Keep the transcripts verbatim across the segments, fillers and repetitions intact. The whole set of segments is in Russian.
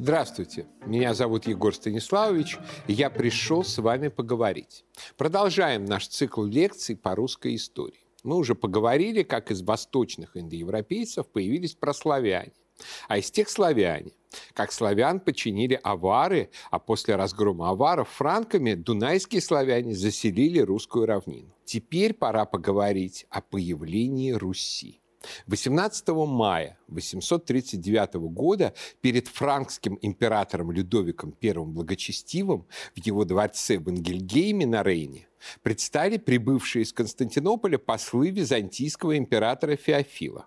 Здравствуйте, меня зовут Егор Станиславович, и я пришел с вами поговорить. Продолжаем наш цикл лекций по русской истории. Мы уже поговорили, как из восточных индоевропейцев появились прославяне, а из тех славяне, как славян подчинили авары, а после разгрома аваров франками дунайские славяне заселили русскую равнину. Теперь пора поговорить о появлении Руси. восемнадцатого мая восемьсот тридцать девятого года перед франкским императором Людовиком Первым Благочестивым в его дворце в Ингельгейме на Рейне предстали прибывшие из Константинополя послы византийского императора Феофила.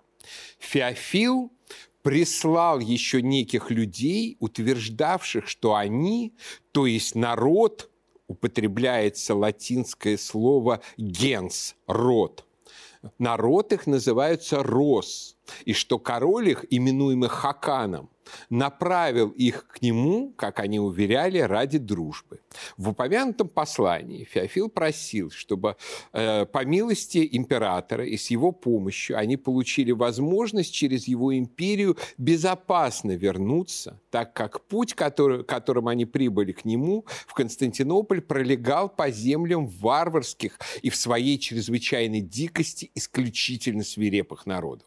Феофил прислал еще неких людей, утверждавших, что они, то есть народ, употребляется латинское слово «gens» – «род». Народ их называется «рос», и что король их, именуемый Хаканом, направил их к нему, как они уверяли, ради дружбы. В упомянутом послании Феофил просил, чтобы э, по милости императора и с его помощью они получили возможность через его империю безопасно вернуться, так как путь, который, которым они прибыли к нему, в Константинополь пролегал по землям варварских и в своей чрезвычайной дикости исключительно свирепых народов.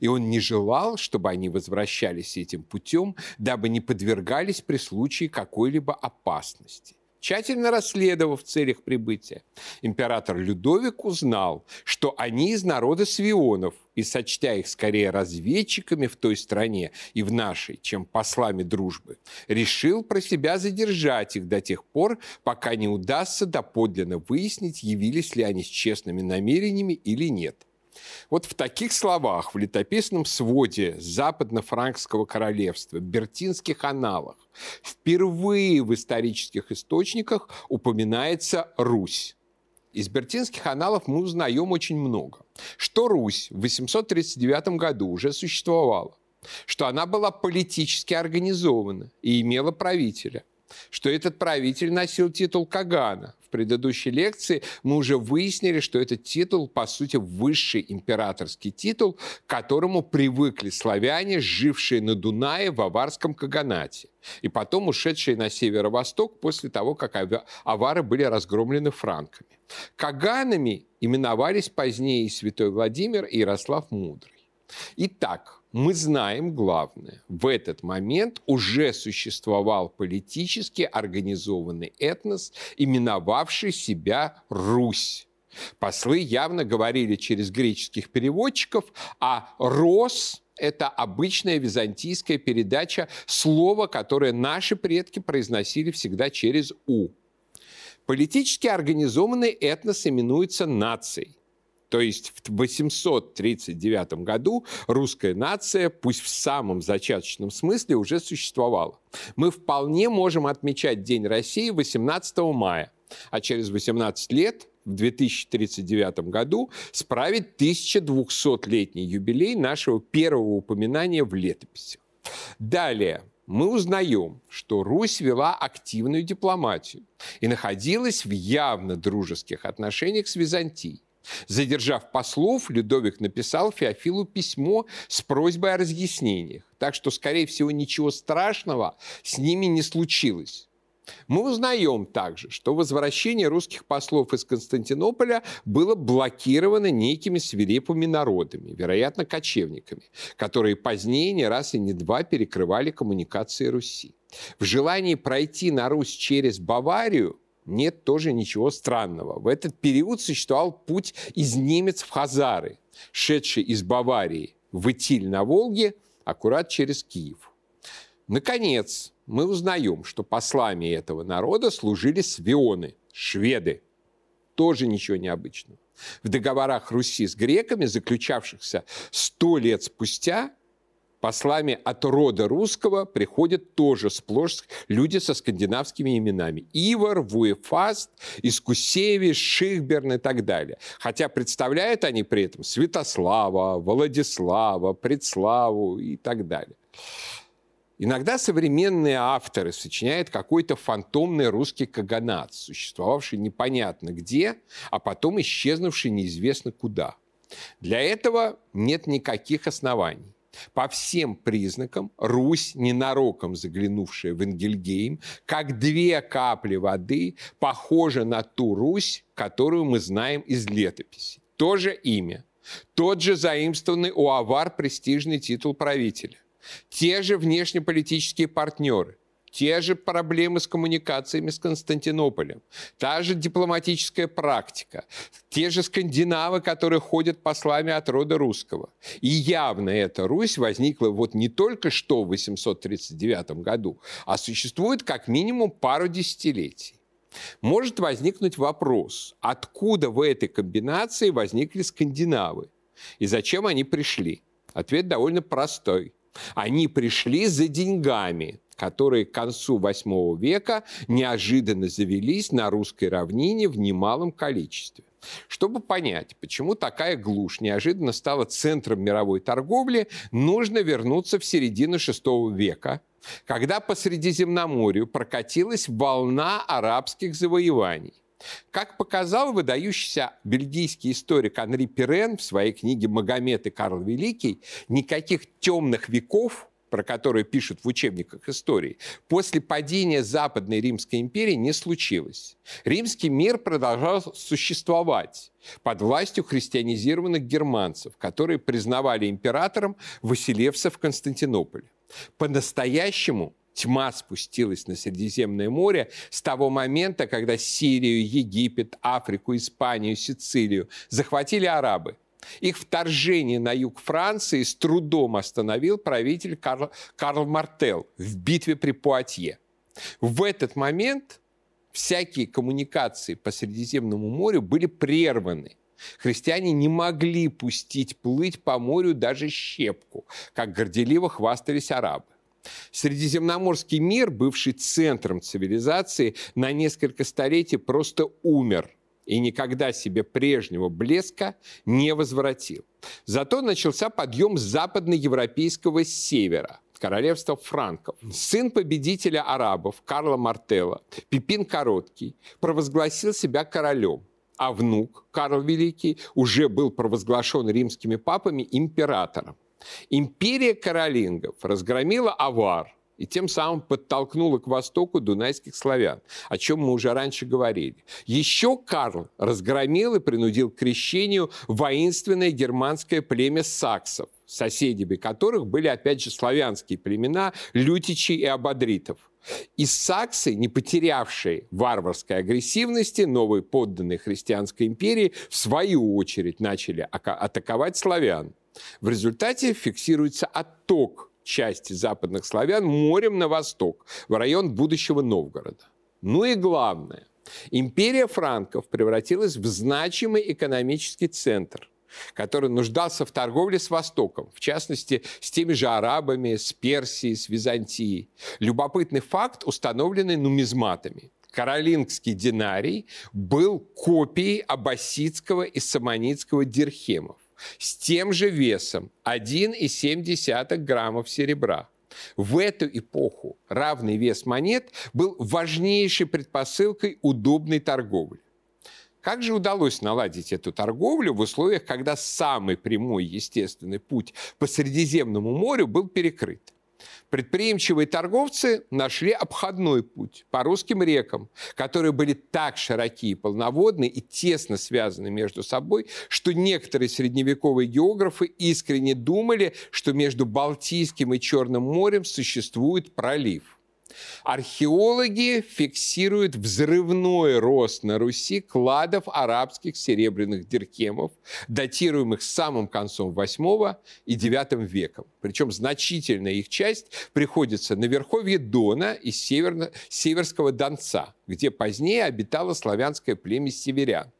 И он не желал, чтобы они возвращались этим путем, дабы не подвергались при случае какой-либо опасности. Тщательно расследовав в целях прибытия, император Людовик узнал, что они из народа свионов, и, сочтя их скорее разведчиками в той стране и в нашей, чем послами дружбы, решил про себя задержать их до тех пор, пока не удастся доподлинно выяснить, явились ли они с честными намерениями или нет. Вот в таких словах в летописном своде Западно-Франкского королевства, Бертинских аналах, впервые в исторических источниках упоминается Русь. Из Бертинских аналов мы узнаем очень много. Что Русь в восемьсот тридцать девятом году уже существовала, что она была политически организована и имела правителя, что этот правитель носил титул Кагана. В предыдущей лекции мы уже выяснили, что этот титул, по сути, высший императорский титул, к которому привыкли славяне, жившие на Дунае в аварском каганате, и потом ушедшие на северо-восток после того, как авары были разгромлены франками. Каганами именовались позднее и святой Владимир, и Ярослав Мудрый. Итак, мы знаем главное. В этот момент уже существовал политически организованный этнос, именовавший себя Русь. Послы явно говорили через греческих переводчиков, а «рос» – это обычная византийская передача слова, которое наши предки произносили всегда через «у». Политически организованный этнос именуется нацией. То есть в восемьсот тридцать девятом году русская нация, пусть в самом зачаточном смысле, уже существовала. Мы вполне можем отмечать День России восемнадцатого мая, а через восемнадцать лет, в две тысячи тридцать девятом году, справить тысяча двухсотлетний юбилей нашего первого упоминания в летописях. Далее мы узнаем, что Русь вела активную дипломатию и находилась в явно дружеских отношениях с Византией. Задержав послов, Людовик написал Феофилу письмо с просьбой о разъяснениях. Так что, скорее всего, ничего страшного с ними не случилось. Мы узнаем также, что возвращение русских послов из Константинополя было блокировано некими свирепыми народами, вероятно, кочевниками, которые позднее не раз и не два перекрывали коммуникации Руси. В желании пройти на Русь через Баварию нет тоже ничего странного. В этот период существовал путь из немец в хазары, шедший из Баварии в Итиль на Волге, аккурат через Киев. Наконец, мы узнаем, что послами этого народа служили свионы, шведы. Тоже ничего необычного. В договорах Руси с греками, заключавшихся сто лет спустя, послами от рода русского приходят тоже сплошь люди со скандинавскими именами. Ивар, Вуефаст, Искусевич, Шихберн и так далее. Хотя представляют они при этом Святослава, Владислава, Предславу и так далее. Иногда современные авторы сочиняют какой-то фантомный русский каганат, существовавший непонятно где, а потом исчезнувший неизвестно куда. Для этого нет никаких оснований. По всем признакам Русь, ненароком заглянувшая в Ингельгейм, как две капли воды, похожа на ту Русь, которую мы знаем из летописи. То же имя, тот же заимствованный у авар престижный титул правителя, те же внешнеполитические партнеры, те же проблемы с коммуникациями с Константинополем, та же дипломатическая практика, те же скандинавы, которые ходят послами от рода русского. И явно эта Русь возникла вот не только что в восемьсот тридцать девятом году, а существует как минимум пару десятилетий. Может возникнуть вопрос, откуда в этой комбинации возникли скандинавы и зачем они пришли? Ответ довольно простой. Они пришли за деньгами, которые к концу восьмого века неожиданно завелись на русской равнине в немалом количестве. Чтобы понять, почему такая глушь неожиданно стала центром мировой торговли, нужно вернуться в середину шестого века, когда по Средиземноморью прокатилась волна арабских завоеваний. Как показал выдающийся бельгийский историк Анри Пирен в своей книге «Магомед и Карл Великий», никаких темных веков, про которые пишут в учебниках истории, после падения Западной Римской империи не случилось. Римский мир продолжал существовать под властью христианизированных германцев, которые признавали императором Василевса в Константинополе. По-настоящему тьма спустилась на Средиземное море с того момента, когда Сирию, Египет, Африку, Испанию, Сицилию захватили арабы. Их вторжение на юг Франции с трудом остановил правитель Карл, Карл Мартелл в битве при Пуатье. В этот момент всякие коммуникации по Средиземному морю были прерваны. Христиане не могли пустить плыть по морю даже щепку, как горделиво хвастались арабы. Средиземноморский мир, бывший центром цивилизации, на несколько столетий просто умер и никогда себе прежнего блеска не возвратил. Зато начался подъем западноевропейского севера, королевства франков. Сын победителя арабов Карла Мартелла, Пипин Короткий, провозгласил себя королем, а внук Карл Великий уже был провозглашен римскими папами императором. Империя каролингов разгромила авар и тем самым подтолкнула к востоку дунайских славян, о чем мы уже раньше говорили. Еще Карл разгромил и принудил к крещению воинственное германское племя саксов, соседями которых были, опять же, славянские племена лютичей и ободритов. И саксы, не потерявшие варварской агрессивности, новые подданные христианской империи, в свою очередь начали атаковать славян. В результате фиксируется отток части западных славян морем на восток, в район будущего Новгорода. Ну и главное, империя франков превратилась в значимый экономический центр, который нуждался в торговле с Востоком, в частности, с теми же арабами, с Персией, с Византией. Любопытный факт, установленный нумизматами. Каролингский динарий был копией аббасидского и саманидского дирхемов, с тем же весом один и семь десятых граммов серебра. В эту эпоху равный вес монет был важнейшей предпосылкой удобной торговли. Как же удалось наладить эту торговлю в условиях, когда самый прямой естественный путь по Средиземному морю был перекрыт? Предприимчивые торговцы нашли обходной путь по русским рекам, которые были так широки и полноводны и тесно связаны между собой, что некоторые средневековые географы искренне думали, что между Балтийским и Черным морем существует пролив. Археологи фиксируют взрывной рост на Руси кладов арабских серебряных дирхемов, датируемых самым концом восьмого и девятого веков. Причем значительная их часть приходится на верховье Дона и северно- Северского Донца, где позднее обитало славянское племя северян.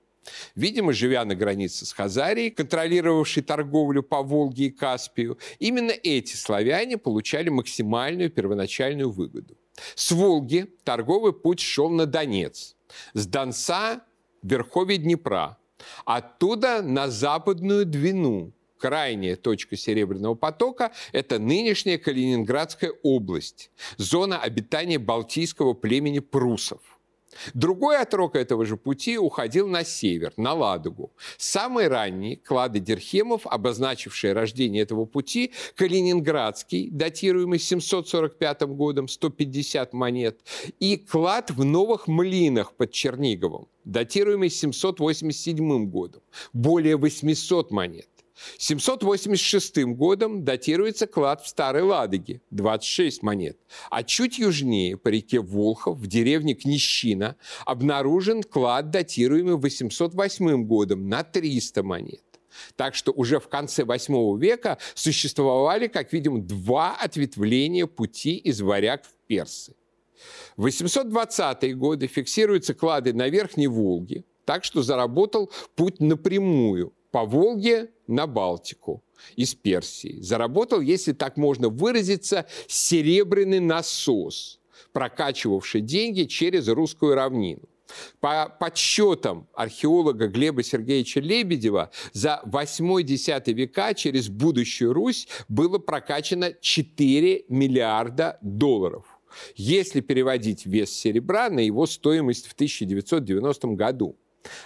Видимо, живя на границе с Хазарией, контролировавшей торговлю по Волге и Каспию, именно эти славяне получали максимальную первоначальную выгоду. С Волги торговый путь шел на Донец, с Донца – верховье Днепра, оттуда на Западную Двину. Крайняя точка Серебряного потока – это нынешняя Калининградская область, зона обитания балтийского племени прусов. Другой отрок этого же пути уходил на север, на Ладогу. Самые ранние клады дирхемов, обозначившие рождение этого пути, калининградский, датируемый семьсот сорок пятым годом, сто пятьдесят монет, и клад в Новых Млинах под Черниговом, датируемый семьсот восемьдесят седьмым годом, более восемьсот монет. семьсот восемьдесят шестым годом датируется клад в Старой Ладоге, двадцать шесть монет. А чуть южнее, по реке Волхов, в деревне Книщина, обнаружен клад, датируемый восемьсот восьмым годом, на триста монет. Так что уже в конце восьмого века существовали, как видим, два ответвления пути из варяг в персы. В восемьсот двадцатые годы фиксируются клады на Верхней Волге, так что заработал путь напрямую по Волге на Балтику из Персии. Заработал, если так можно выразиться, серебряный насос, прокачивавший деньги через русскую равнину. По подсчетам археолога Глеба Сергеевича Лебедева, за восьмой-десятый века через будущую Русь было прокачано четыре миллиарда долларов. Если переводить вес серебра на его стоимость в тысяча девятьсот девяностом году.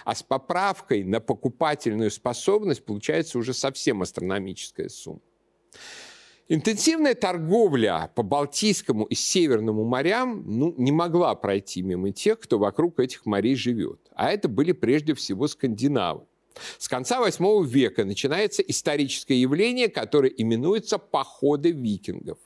А с поправкой на покупательную способность получается уже совсем астрономическая сумма. Интенсивная торговля по Балтийскому и Северному морям ну, не могла пройти мимо тех, кто вокруг этих морей живет. А это были прежде всего скандинавы. С конца восьмого века начинается историческое явление, которое именуется «походы викингов».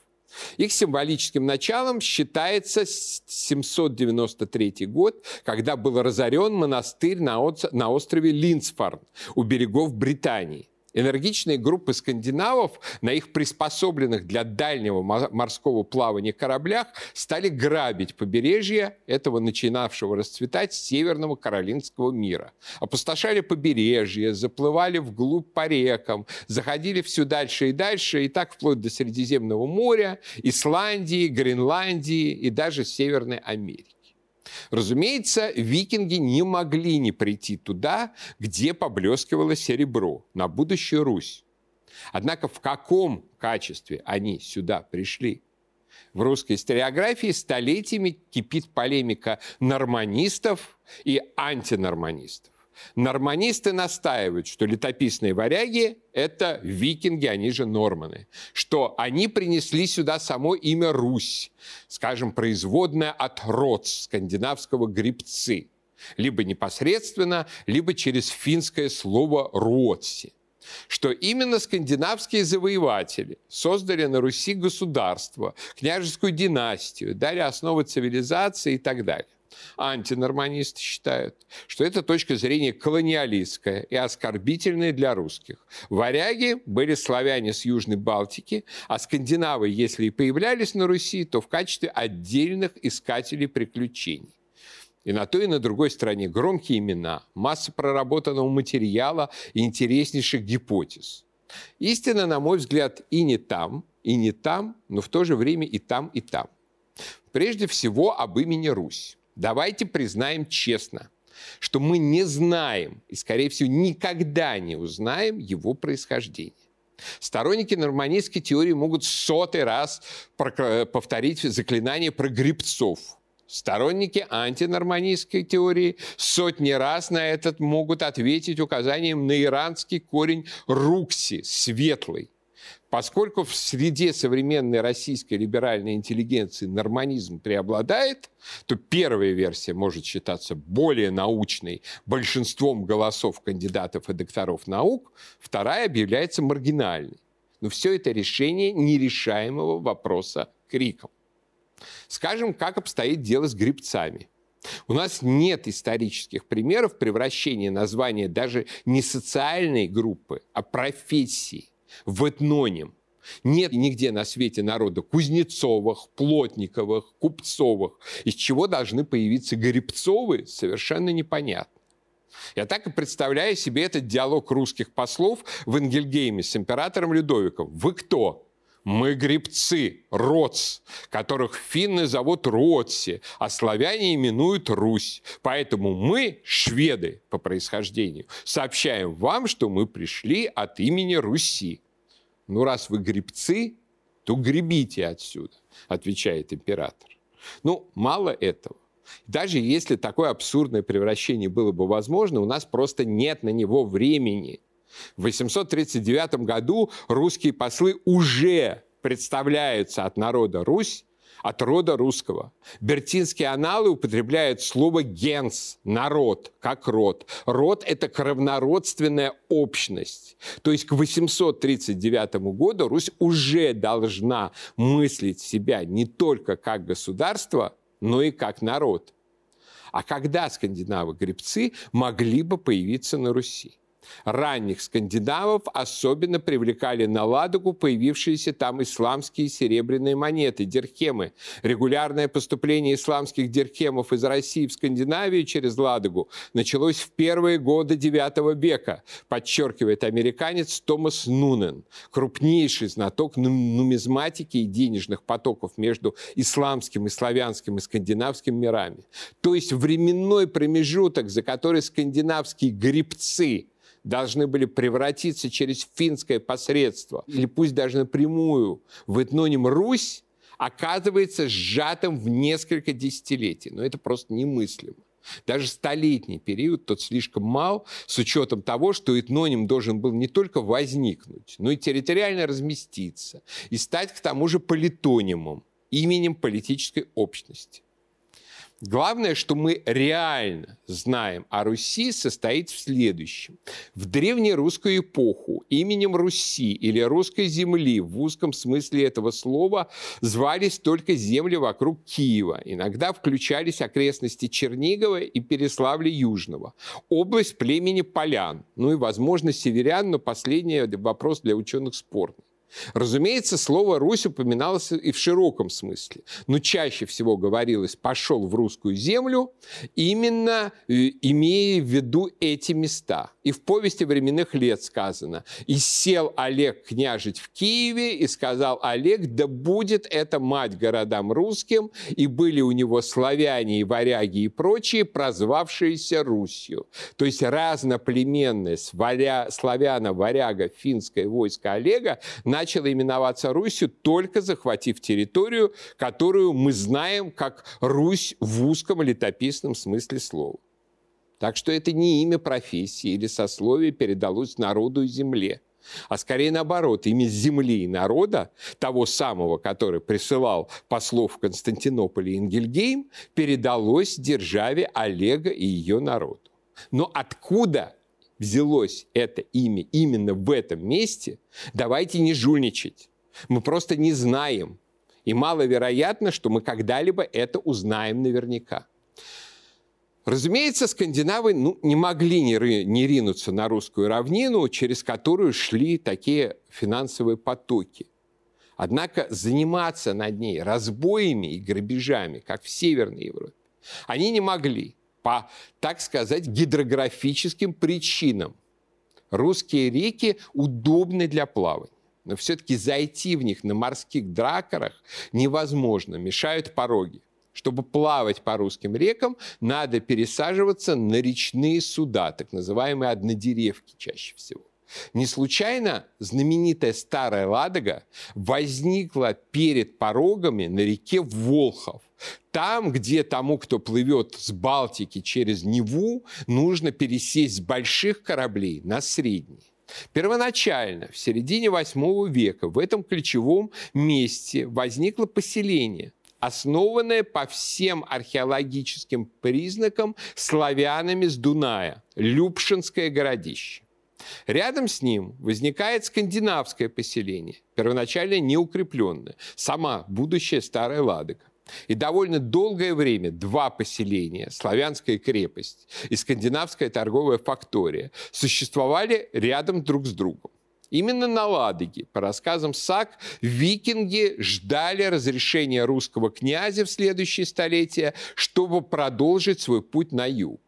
Их символическим началом считается семьсот девяносто третий год, когда был разорен монастырь на острове Линсфарн у берегов Британии. Энергичные группы скандинавов на их приспособленных для дальнего морского плавания кораблях стали грабить побережье этого начинавшего расцветать северного каролинского мира. Опустошали побережье, заплывали вглубь по рекам, заходили все дальше и дальше, и так вплоть до Средиземного моря, Исландии, Гренландии и даже Северной Америки. Разумеется, викинги не могли не прийти туда, где поблескивало серебро, на будущую Русь. Однако в каком качестве они сюда пришли? В русской историографии столетиями кипит полемика норманистов и антинорманистов. Норманисты настаивают, что летописные варяги – это викинги, они же норманы, что они принесли сюда само имя Русь, скажем, производное от «роц» скандинавского «гребцы», либо непосредственно, либо через финское слово «руотси», что именно скандинавские завоеватели создали на Руси государство, княжескую династию, дали основы цивилизации и так далее. Антинорманисты считают, что эта точка зрения колониалистская и оскорбительная для русских. Варяги были славяне с Южной Балтики, а скандинавы, если и появлялись на Руси, то в качестве отдельных искателей приключений. И на той, и на другой стороне громкие имена, масса проработанного материала и интереснейших гипотез. Истина, на мой взгляд, и не там, и не там, но в то же время и там, и там. Прежде всего, об имени Русь. Давайте признаем честно, что мы не знаем и, скорее всего, никогда не узнаем его происхождение. Сторонники норманистской теории могут сотый раз повторить заклинание про гребцов. Сторонники антинорманистской теории сотни раз на этот могут ответить указанием на иранский корень «рукси» – «светлый». Поскольку в среде современной российской либеральной интеллигенции норманизм преобладает, то первая версия может считаться более научной большинством голосов кандидатов и докторов наук, вторая объявляется маргинальной. Но все это решение нерешаемого вопроса криком. Скажем, как обстоит дело с гребцами. У нас нет исторических примеров превращения названия даже не социальной группы, а профессии в этноним. Нет нигде на свете народа Кузнецовых, Плотниковых, Купцовых, из чего должны появиться Гребцовы, совершенно непонятно. Я так и представляю себе этот диалог русских послов в Ингельгейме с императором Людовиком. «Вы кто?» «Мы гребцы, роц, которых финны зовут Руотси, а славяне именуют Русь. Поэтому мы, шведы по происхождению, сообщаем вам, что мы пришли от имени Руси». «Ну, раз вы гребцы, то гребите отсюда», отвечает император. Ну, мало этого. Даже если такое абсурдное превращение было бы возможно, у нас просто нет на него времени. В восемьсот тридцать девятом году русские послы уже представляются от народа Русь, от рода русского. Бертинские аналы употребляют слово «генс» – народ, как род. Род – это кровнородственная общность. То есть к восемьсот тридцать девятому году Русь уже должна мыслить себя не только как государство, но и как народ. А когда скандинавы-гребцы могли бы появиться на Руси? Ранних скандинавов особенно привлекали на Ладогу появившиеся там исламские серебряные монеты, дирхемы. Регулярное поступление исламских дирхемов из России в Скандинавию через Ладогу началось в первые годы девятого века, подчеркивает американец Томас Нунен. Крупнейший знаток нумизматики и денежных потоков между исламским и славянским и скандинавским мирами. То есть временной промежуток, за который скандинавские гребцы должны были превратиться через финское посредство, или пусть даже напрямую, в этноним «Русь», оказывается сжатым в несколько десятилетий. Но это просто немыслимо. Даже столетний период тот слишком мал, с учетом того, что этноним должен был не только возникнуть, но и территориально разместиться, и стать к тому же политонимом, именем политической общности. Главное, что мы реально знаем о Руси, состоит в следующем. В древнерусскую эпоху именем Руси или русской земли в узком смысле этого слова звались только земли вокруг Киева. Иногда включались окрестности Чернигова и Переславля-Южного. Область племени полян, ну и, возможно, северян, но последний вопрос для ученых спорный. Разумеется, слово «Русь» упоминалось и в широком смысле, но чаще всего говорилось «пошел в русскую землю», именно имея в виду эти места. И в «Повести временных лет» сказано: «И сел Олег княжить в Киеве, и сказал Олег, да будет это мать городам русским, и были у него славяне и варяги и прочие, прозвавшиеся Русью». То есть разноплеменное варя... славяно-варяго-финское войско Олега на начала именоваться Русью, только захватив территорию, которую мы знаем как Русь в узком летописном смысле слова. Так что это не имя профессии или сословие передалось народу и земле, а скорее наоборот, имя земли и народа, того самого, который присылал послов в Константинополь и Ингельгейм, передалось державе Олега и ее народу. Но откуда взялось это имя именно в этом месте, давайте не жульничать. Мы просто не знаем. И маловероятно, что мы когда-либо это узнаем наверняка. Разумеется, скандинавы ну, не могли не, ры- не ринуться на русскую равнину, через которую шли такие финансовые потоки. Однако заниматься над ней разбоями и грабежами, как в Северной Европе, они не могли. По, так сказать, гидрографическим причинам. Русские реки удобны для плавания, но все-таки зайти в них на морских дракарах невозможно, мешают пороги. Чтобы плавать по русским рекам, надо пересаживаться на речные суда, так называемые однодеревки чаще всего. Не случайно знаменитая Старая Ладога возникла перед порогами на реке Волхов. Там, где тому, кто плывет с Балтики через Неву, нужно пересесть с больших кораблей на средние. Первоначально, в середине восьмого века, в этом ключевом месте возникло поселение, основанное по всем археологическим признакам славянами с Дуная – Любшинское городище. Рядом с ним возникает скандинавское поселение, первоначально неукрепленное, сама будущая Старая Ладога. И довольно долгое время два поселения, славянская крепость и скандинавская торговая фактория, существовали рядом друг с другом. Именно на Ладоге, по рассказам Сак, викинги ждали разрешения русского князя в следующие столетия, чтобы продолжить свой путь на юг.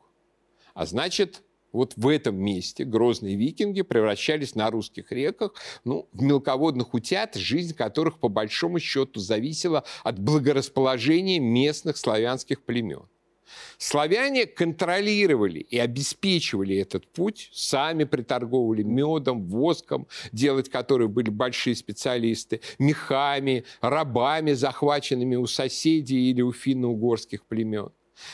А значит, вот в этом месте грозные викинги превращались на русских реках, ну, в мелководных утят, жизнь которых, по большому счету, зависела от благорасположения местных славянских племен. Славяне контролировали и обеспечивали этот путь, сами приторговывали медом, воском, делать которые были большие специалисты, мехами, рабами, захваченными у соседей или у финно-угорских племен.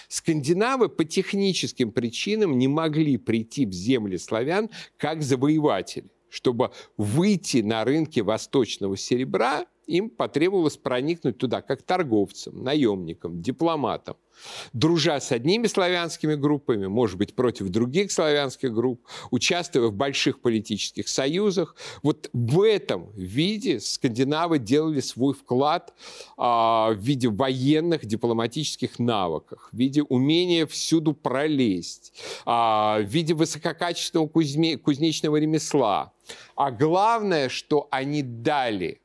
Скандинавы по техническим причинам не могли прийти в земли славян как завоеватели. Чтобы выйти на рынки восточного серебра, им потребовалось проникнуть туда как торговцам, наемникам, дипломатам. Дружа с одними славянскими группами, может быть, против других славянских групп, участвуя в больших политических союзах. Вот в этом виде скандинавы делали свой вклад а, в виде военных дипломатических навыков, в виде умения всюду пролезть, а, в виде высококачественного кузне, кузнечного ремесла. А главное, что они дали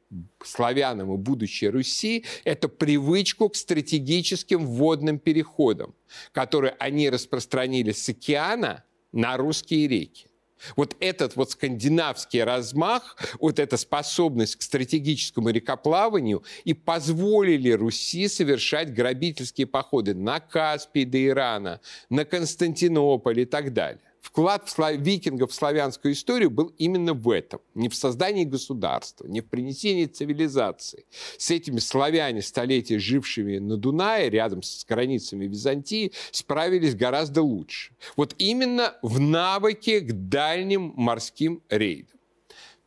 славянам и будущей Руси, это привычку к стратегическим водным переходам, которые они распространили с океана на русские реки. Вот этот вот скандинавский размах, вот эта способность к стратегическому рекоплаванию и позволили Руси совершать грабительские походы на Каспий до Ирана, на Константинополь и так далее. Вклад в слав... викингов в славянскую историю был именно в этом. Не в создании государства, не в принесении цивилизации. С этими славяне, столетия жившими на Дунае, рядом с границами Византии, справились гораздо лучше. Вот именно в навыке к дальним морским рейдам.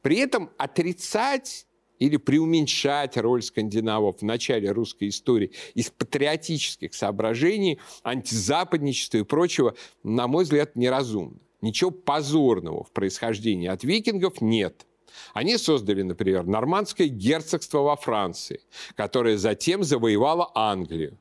При этом отрицать или преуменьшать роль скандинавов в начале русской истории из патриотических соображений, антизападничества и прочего, на мой взгляд, неразумно. Ничего позорного в происхождении от викингов нет. Они создали, например, нормандское герцогство во Франции, которое затем завоевало Англию.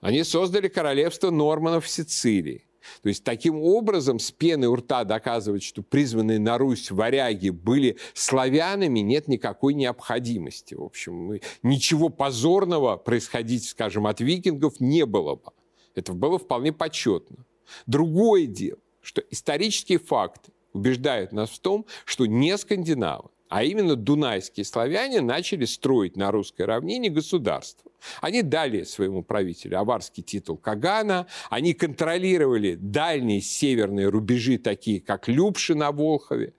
Они создали королевство норманнов в Сицилии. То есть, таким образом, с пены у рта доказывать, что призванные на Русь варяги были славянами, нет никакой необходимости. В общем, ничего позорного происходить, скажем, от викингов не было бы. Это было вполне почетно. Другое дело, что исторические факты убеждают нас в том, что не скандинавы, а именно дунайские славяне начали строить на русской равнине государство. Они дали своему правителю аварский титул Кагана, они контролировали дальние северные рубежи, такие как Любши на Волхове.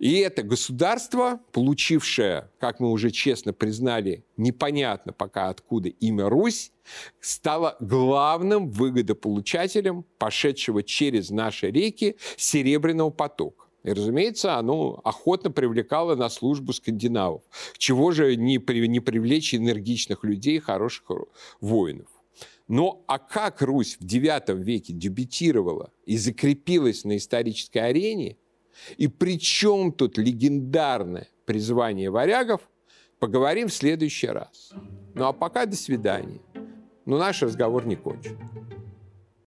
И это государство, получившее, как мы уже честно признали, непонятно пока откуда имя Русь, стало главным выгодополучателем пошедшего через наши реки Серебряного потока. И, разумеется, оно охотно привлекало на службу скандинавов. Чего же не, при, не привлечь энергичных людей, хороших воинов. Но а как Русь в девятом веке дебютировала и закрепилась на исторической арене, и при чем тут легендарное призвание варягов, поговорим в следующий раз. Ну а пока до свидания. Но наш разговор не кончен.